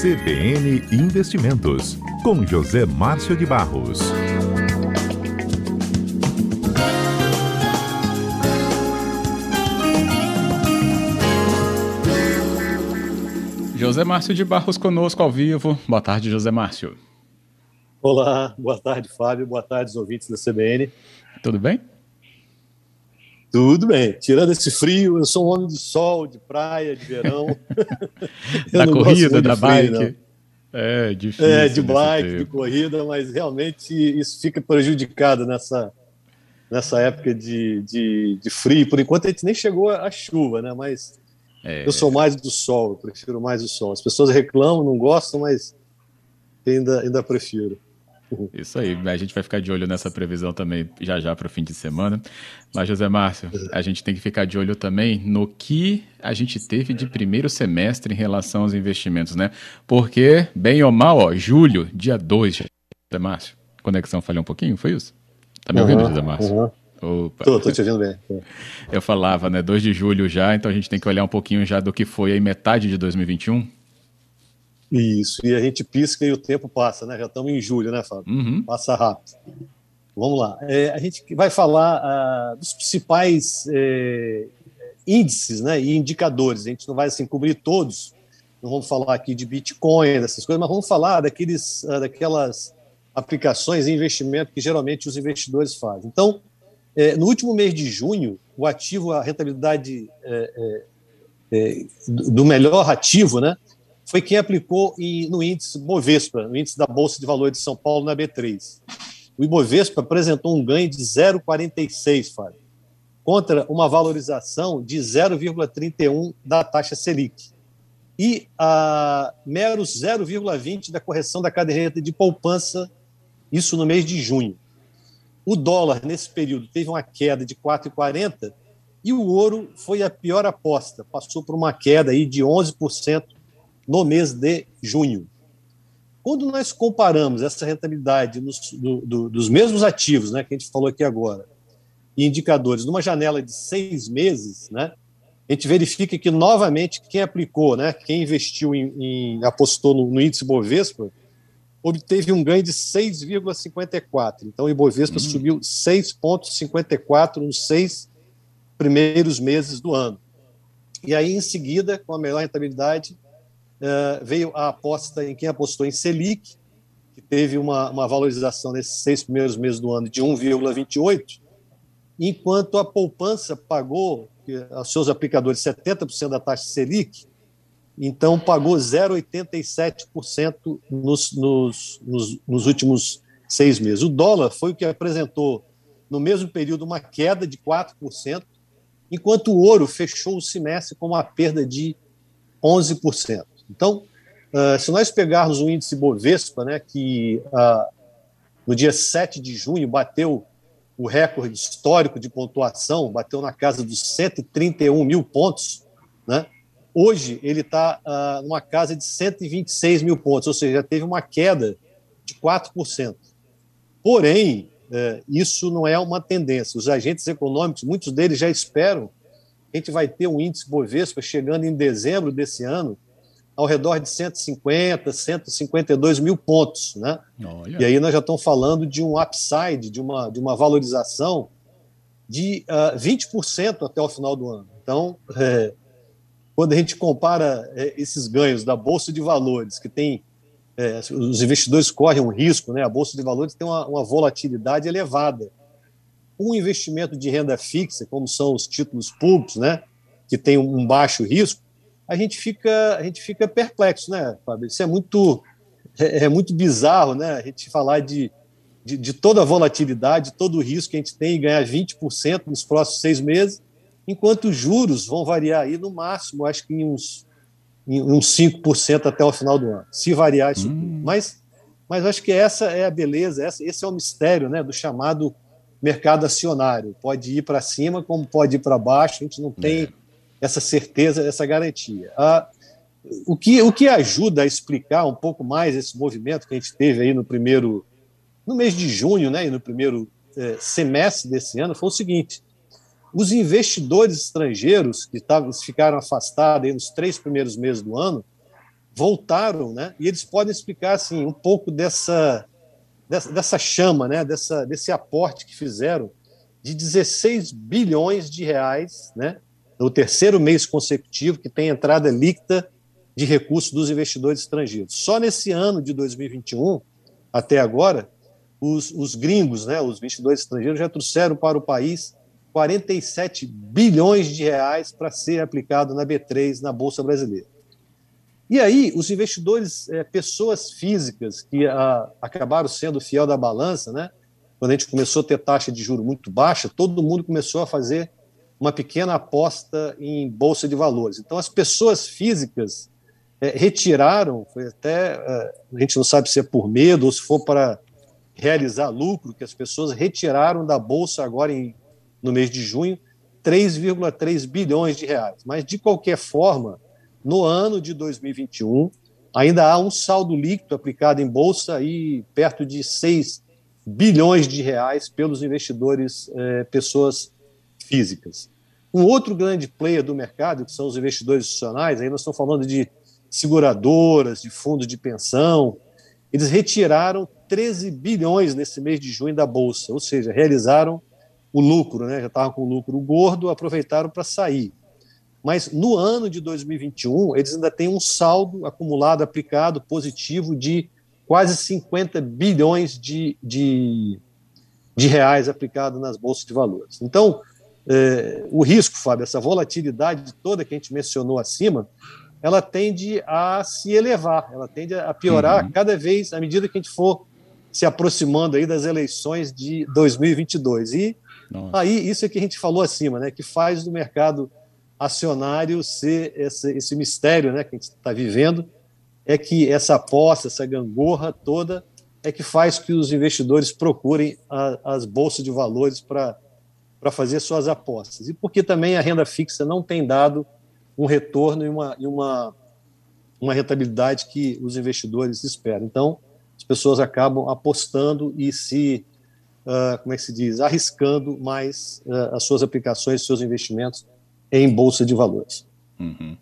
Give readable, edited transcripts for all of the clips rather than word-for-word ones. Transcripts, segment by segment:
CBN Investimentos, com José Márcio de Barros. José Márcio de Barros conosco ao vivo. Boa tarde, José Márcio. Olá, boa tarde, Fábio. Boa tarde, os ouvintes da CBN. Tudo bem? Tudo bem. Tirando esse frio, eu sou um homem de sol, de praia, de verão. Da corrida, da bike. Frio, é difícil. É, de bike, tempo. De corrida, mas realmente isso fica prejudicado nessa época de frio. Por enquanto a gente nem chegou à chuva, né? Mas eu sou mais do sol, eu prefiro mais o sol. As pessoas reclamam, não gostam, mas ainda prefiro. Isso aí, a gente vai ficar de olho nessa previsão também já para o fim de semana. Mas, José Márcio, a gente tem que ficar de olho também no que a gente teve de primeiro semestre em relação aos investimentos, né? Porque, bem ou mal, ó, julho, dia 2, José Márcio, conexão falhou um pouquinho, foi isso? Tá me ouvindo, José Márcio? Opa. Tô te ouvindo bem. Eu falava, né, 2 de julho já, então a gente tem que olhar um pouquinho já do que foi aí metade de 2021. Isso, e a gente pisca e o tempo passa, né? Já estamos em julho, né, Fábio? Uhum. Passa rápido. Vamos lá. A gente vai falar dos principais índices, né, e indicadores. A gente não vai assim cobrir todos. Não vamos falar aqui de Bitcoin, dessas coisas, mas vamos falar daquelas aplicações e investimento que geralmente os investidores fazem. Então, no último mês de junho, o ativo, a rentabilidade do melhor ativo, né, foi quem aplicou no índice Bovespa, no índice da Bolsa de Valores de São Paulo, na B3. O Ibovespa apresentou um ganho de 0,46, Fábio, contra uma valorização de 0,31 da taxa Selic e a mero 0,20 da correção da caderneta de poupança, isso no mês de junho. O dólar, nesse período, teve uma queda de 4,40 e o ouro foi a pior aposta, passou por uma queda aí de 11%, no mês de junho. Quando nós comparamos essa rentabilidade dos mesmos ativos, né, que a gente falou aqui agora, e indicadores, numa janela de 6 meses, né, a gente verifica que, novamente, quem aplicou, né, quem investiu apostou no índice Bovespa, obteve um ganho de 6,54. Então, o Ibovespa subiu 6,54 nos 6 primeiros meses do ano. E aí, em seguida, com a melhor rentabilidade, veio a aposta em quem apostou em Selic, que teve uma valorização nesses 6 primeiros meses do ano de 1,28, enquanto a poupança pagou aos seus aplicadores 70% da taxa Selic, então pagou 0,87% nos últimos 6 meses. O dólar foi o que apresentou, no mesmo período, uma queda de 4%, enquanto o ouro fechou o semestre com uma perda de 11%. Então, se nós pegarmos o índice Bovespa, né, que no dia 7 de junho bateu o recorde histórico de pontuação, bateu na casa dos 131 mil pontos, né, hoje ele está numa casa de 126 mil pontos, ou seja, já teve uma queda de 4%. Porém, isso não é uma tendência. Os agentes econômicos, muitos deles já esperam que a gente vai ter um índice Bovespa chegando em dezembro desse ano ao redor de 150, 152 mil pontos, né? Olha. E aí nós já estamos falando de um upside, de uma valorização de 20% até o final do ano. Então, quando a gente compara esses ganhos da Bolsa de Valores, que tem, os investidores correm um risco, né? A Bolsa de Valores tem uma volatilidade elevada. Um investimento de renda fixa, como são os títulos públicos, né, que tem um baixo risco, a gente fica perplexo, né, Fábio? Isso é muito bizarro, né? A gente falar de toda a volatilidade, todo o risco que a gente tem e ganhar 20% nos próximos 6 meses, enquanto os juros vão variar aí no máximo, acho que em uns 5% até o final do ano, se variar isso. Mas acho que essa é a beleza, esse é o mistério, né, do chamado mercado acionário. Pode ir para cima, como pode ir para baixo, a gente não tem essa certeza, essa garantia. O que ajuda a explicar um pouco mais esse movimento que a gente teve aí no mês de junho, né, e no primeiro semestre desse ano, foi o seguinte: os investidores estrangeiros que ficaram afastados aí nos 3 primeiros meses do ano, voltaram, né? E eles podem explicar assim, um pouco dessa chama, né? Desse aporte que fizeram de 16 bilhões de reais, né? No terceiro mês consecutivo que tem entrada líquida de recursos dos investidores estrangeiros. Só nesse ano de 2021, até agora, os gringos, né, os investidores estrangeiros, já trouxeram para o país 47 bilhões de reais para ser aplicado na B3, na Bolsa Brasileira. E aí, os investidores, pessoas físicas, que acabaram sendo fiel da balança, né, quando a gente começou a ter taxa de juros muito baixa, todo mundo começou a fazer uma pequena aposta em Bolsa de Valores. Então, as pessoas físicas retiraram, foi até, a gente não sabe se é por medo ou se for para realizar lucro, que as pessoas retiraram da Bolsa agora no mês de junho 3,3 bilhões de reais. Mas, de qualquer forma, no ano de 2021, ainda há um saldo líquido aplicado em Bolsa aí perto de 6 bilhões de reais pelos investidores, pessoas físicas. Um outro grande player do mercado, que são os investidores institucionais, aí nós estamos falando de seguradoras, de fundos de pensão, eles retiraram 13 bilhões nesse mês de junho da Bolsa, ou seja, realizaram o lucro, né? Já estavam com o lucro gordo, aproveitaram para sair. Mas no ano de 2021, eles ainda têm um saldo acumulado, aplicado, positivo, de quase 50 bilhões de reais aplicado nas bolsas de valores. Então, o risco, Fábio, essa volatilidade toda que a gente mencionou acima, ela tende a se elevar, ela tende a piorar cada vez à medida que a gente for se aproximando aí das eleições de 2022. E aí isso é que a gente falou acima, né, que faz do mercado acionário ser esse mistério, né, que a gente está vivendo, é que essa aposta, essa gangorra toda é que faz que os investidores procurem as bolsas de valores para fazer suas apostas. E porque também a renda fixa não tem dado um retorno e uma rentabilidade que os investidores esperam. Então, as pessoas acabam apostando e se, como é que se diz, arriscando mais as suas aplicações, seus investimentos em Bolsa de Valores. Uhum.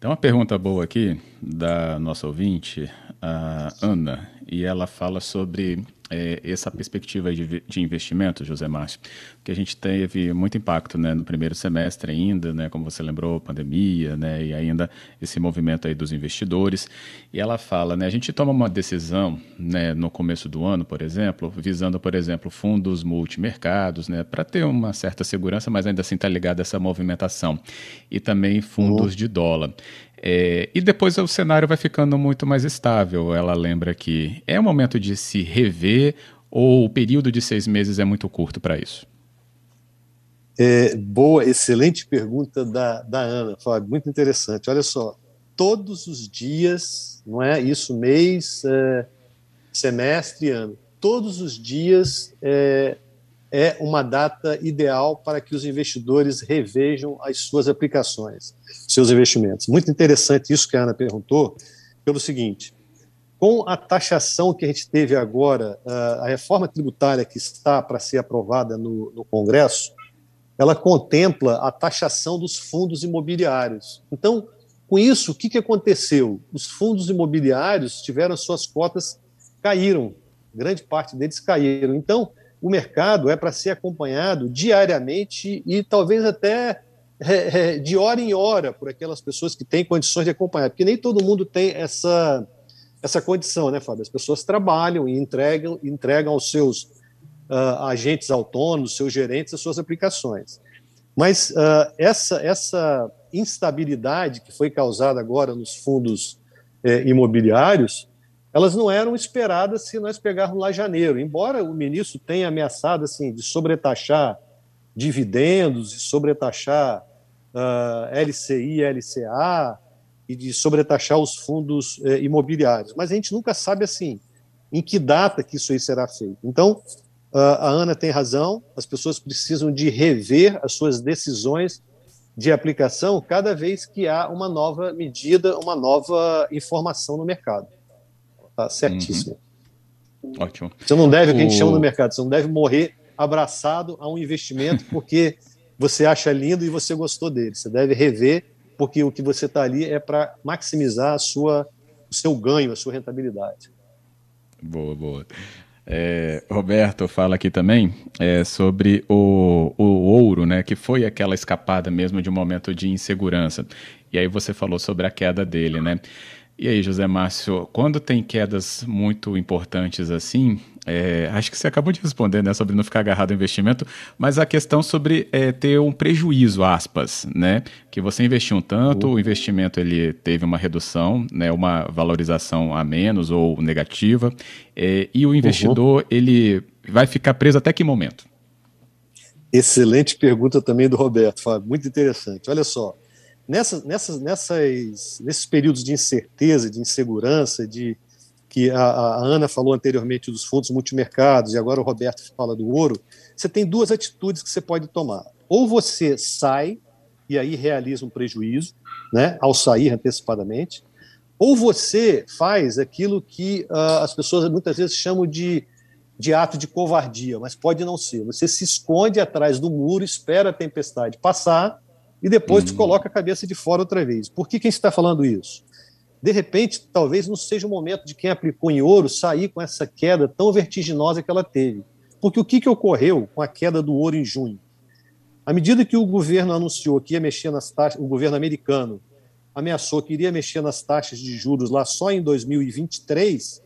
Tem uma pergunta boa aqui da nossa ouvinte, a Ana, e ela fala sobre essa perspectiva de investimento, José Márcio, que a gente teve muito impacto, né, no primeiro semestre ainda, né, como você lembrou, pandemia, né, e ainda esse movimento aí dos investidores. E ela fala, né, a gente toma uma decisão, né, no começo do ano, por exemplo, visando, por exemplo, fundos multimercados, né, para ter uma certa segurança, mas ainda assim está ligado a essa movimentação. E também fundos de dólar. E depois o cenário vai ficando muito mais estável, ela lembra que é o momento de se rever ou o período de 6 meses é muito curto para isso? Boa, excelente pergunta da Ana, Fábio, muito interessante. Olha só, todos os dias, não é isso, mês, semestre, ano, todos os dias é uma data ideal para que os investidores revejam as suas aplicações, seus investimentos. Muito interessante isso que a Ana perguntou, pelo seguinte, com a taxação que a gente teve agora, a reforma tributária que está para ser aprovada no Congresso, ela contempla a taxação dos fundos imobiliários. Então, com isso, o que aconteceu? Os fundos imobiliários tiveram suas cotas, caíram, grande parte deles caíram. Então, o mercado é para ser acompanhado diariamente e talvez até de hora em hora por aquelas pessoas que têm condições de acompanhar, porque nem todo mundo tem essa condição, né, Fábio? As pessoas trabalham e entregam aos seus agentes autônomos, seus gerentes, as suas aplicações. Mas essa instabilidade que foi causada agora nos fundos imobiliários, elas não eram esperadas se nós pegarmos lá janeiro, embora o ministro tenha ameaçado assim, de sobretaxar dividendos, de sobretaxar LCI, LCA, e de sobretaxar os fundos imobiliários. Mas a gente nunca sabe assim, em que data que isso aí será feito. Então, a Ana tem razão, as pessoas precisam de rever as suas decisões de aplicação cada vez que há uma nova medida, uma nova informação no mercado. Tá certíssimo. Uhum. Ótimo. Você não deve, o que a gente chama no mercado, você não deve morrer abraçado a um investimento porque você acha lindo e você gostou dele. Você deve rever porque o que você está ali é para maximizar o seu ganho, a sua rentabilidade. Boa, boa. Roberto fala aqui também sobre o ouro, né, que foi aquela escapada mesmo de um momento de insegurança. E aí você falou sobre a queda dele, né? E aí, José Márcio, quando tem quedas muito importantes assim, acho que você acabou de responder, né, sobre não ficar agarrado ao investimento, mas a questão sobre ter um prejuízo, aspas, né, que você investiu um tanto, o investimento ele teve uma redução, né, uma valorização a menos ou negativa, e o investidor ele vai ficar preso até que momento? Excelente pergunta também do Roberto, Fábio, muito interessante. Olha só. Nesses períodos de incerteza, de insegurança, que a Ana falou anteriormente dos fundos multimercados e agora o Roberto fala do ouro, você tem duas atitudes que você pode tomar. Ou você sai e aí realiza um prejuízo, né, ao sair antecipadamente, ou você faz aquilo que as pessoas muitas vezes chamam de ato de covardia, mas pode não ser. Você se esconde atrás do muro, espera a tempestade passar, e depois tu coloca a cabeça de fora outra vez. Por que a gente está falando isso? De repente, talvez não seja o momento de quem aplicou em ouro sair com essa queda tão vertiginosa que ela teve. Porque o que ocorreu com a queda do ouro em junho? À medida que o governo anunciou que ia mexer nas taxas, o governo americano ameaçou que iria mexer nas taxas de juros lá só em 2023,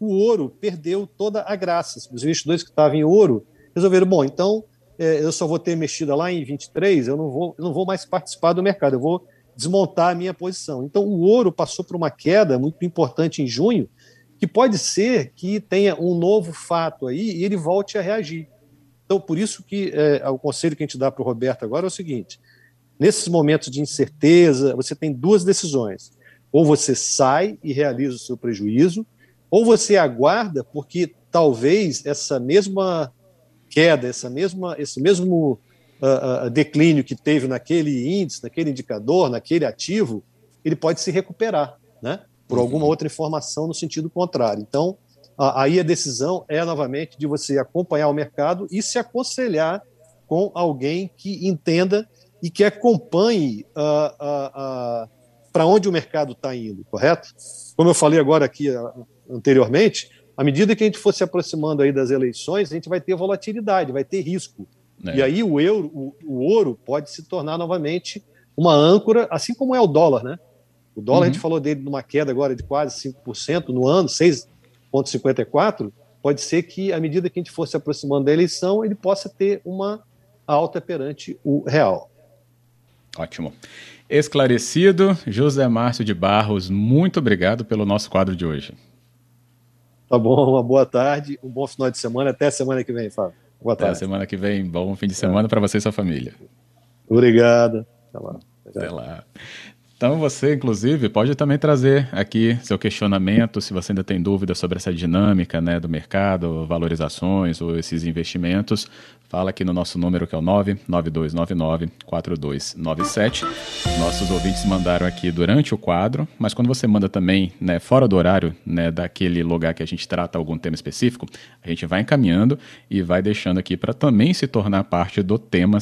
o ouro perdeu toda a graça. Os investidores que estavam em ouro resolveram, bom, então... eu só vou ter mexida lá em 23, eu não vou mais participar do mercado, eu vou desmontar a minha posição. Então, o ouro passou por uma queda muito importante em junho, que pode ser que tenha um novo fato aí e ele volte a reagir. Então, por isso que o conselho que a gente dá para o Roberto agora é o seguinte, nesses momentos de incerteza, você tem duas decisões, ou você sai e realiza o seu prejuízo, ou você aguarda, porque talvez essa mesma... queda, esse mesmo declínio que teve naquele índice, naquele indicador, naquele ativo, ele pode se recuperar, né, por alguma outra informação no sentido contrário. Então, aí a decisão é, novamente, de você acompanhar o mercado e se aconselhar com alguém que entenda e que acompanhe para onde o mercado está indo, correto? Como eu falei agora aqui anteriormente, à medida que a gente for se aproximando aí das eleições, a gente vai ter volatilidade, vai ter risco. E aí o ouro pode se tornar novamente uma âncora, assim como é o dólar, né? O dólar, a gente falou dele numa queda agora de quase 5% no ano, 6,54%. Pode ser que, à medida que a gente for se aproximando da eleição, ele possa ter uma alta perante o real. Ótimo. Esclarecido, José Márcio de Barros, muito obrigado pelo nosso quadro de hoje. Tá bom, uma boa tarde, um bom final de semana, até a semana que vem, Fábio. Boa tarde. Até a semana que vem, bom fim de semana para você e sua família. Obrigado. Até lá. Até lá. Então você, inclusive, pode também trazer aqui seu questionamento, se você ainda tem dúvida sobre essa dinâmica, né, do mercado, valorizações ou esses investimentos, fala aqui no nosso número que é o 99299-4297. Nossos ouvintes mandaram aqui durante o quadro, mas quando você manda também, né, fora do horário, né, daquele lugar que a gente trata algum tema específico, a gente vai encaminhando e vai deixando aqui para também se tornar parte do tema.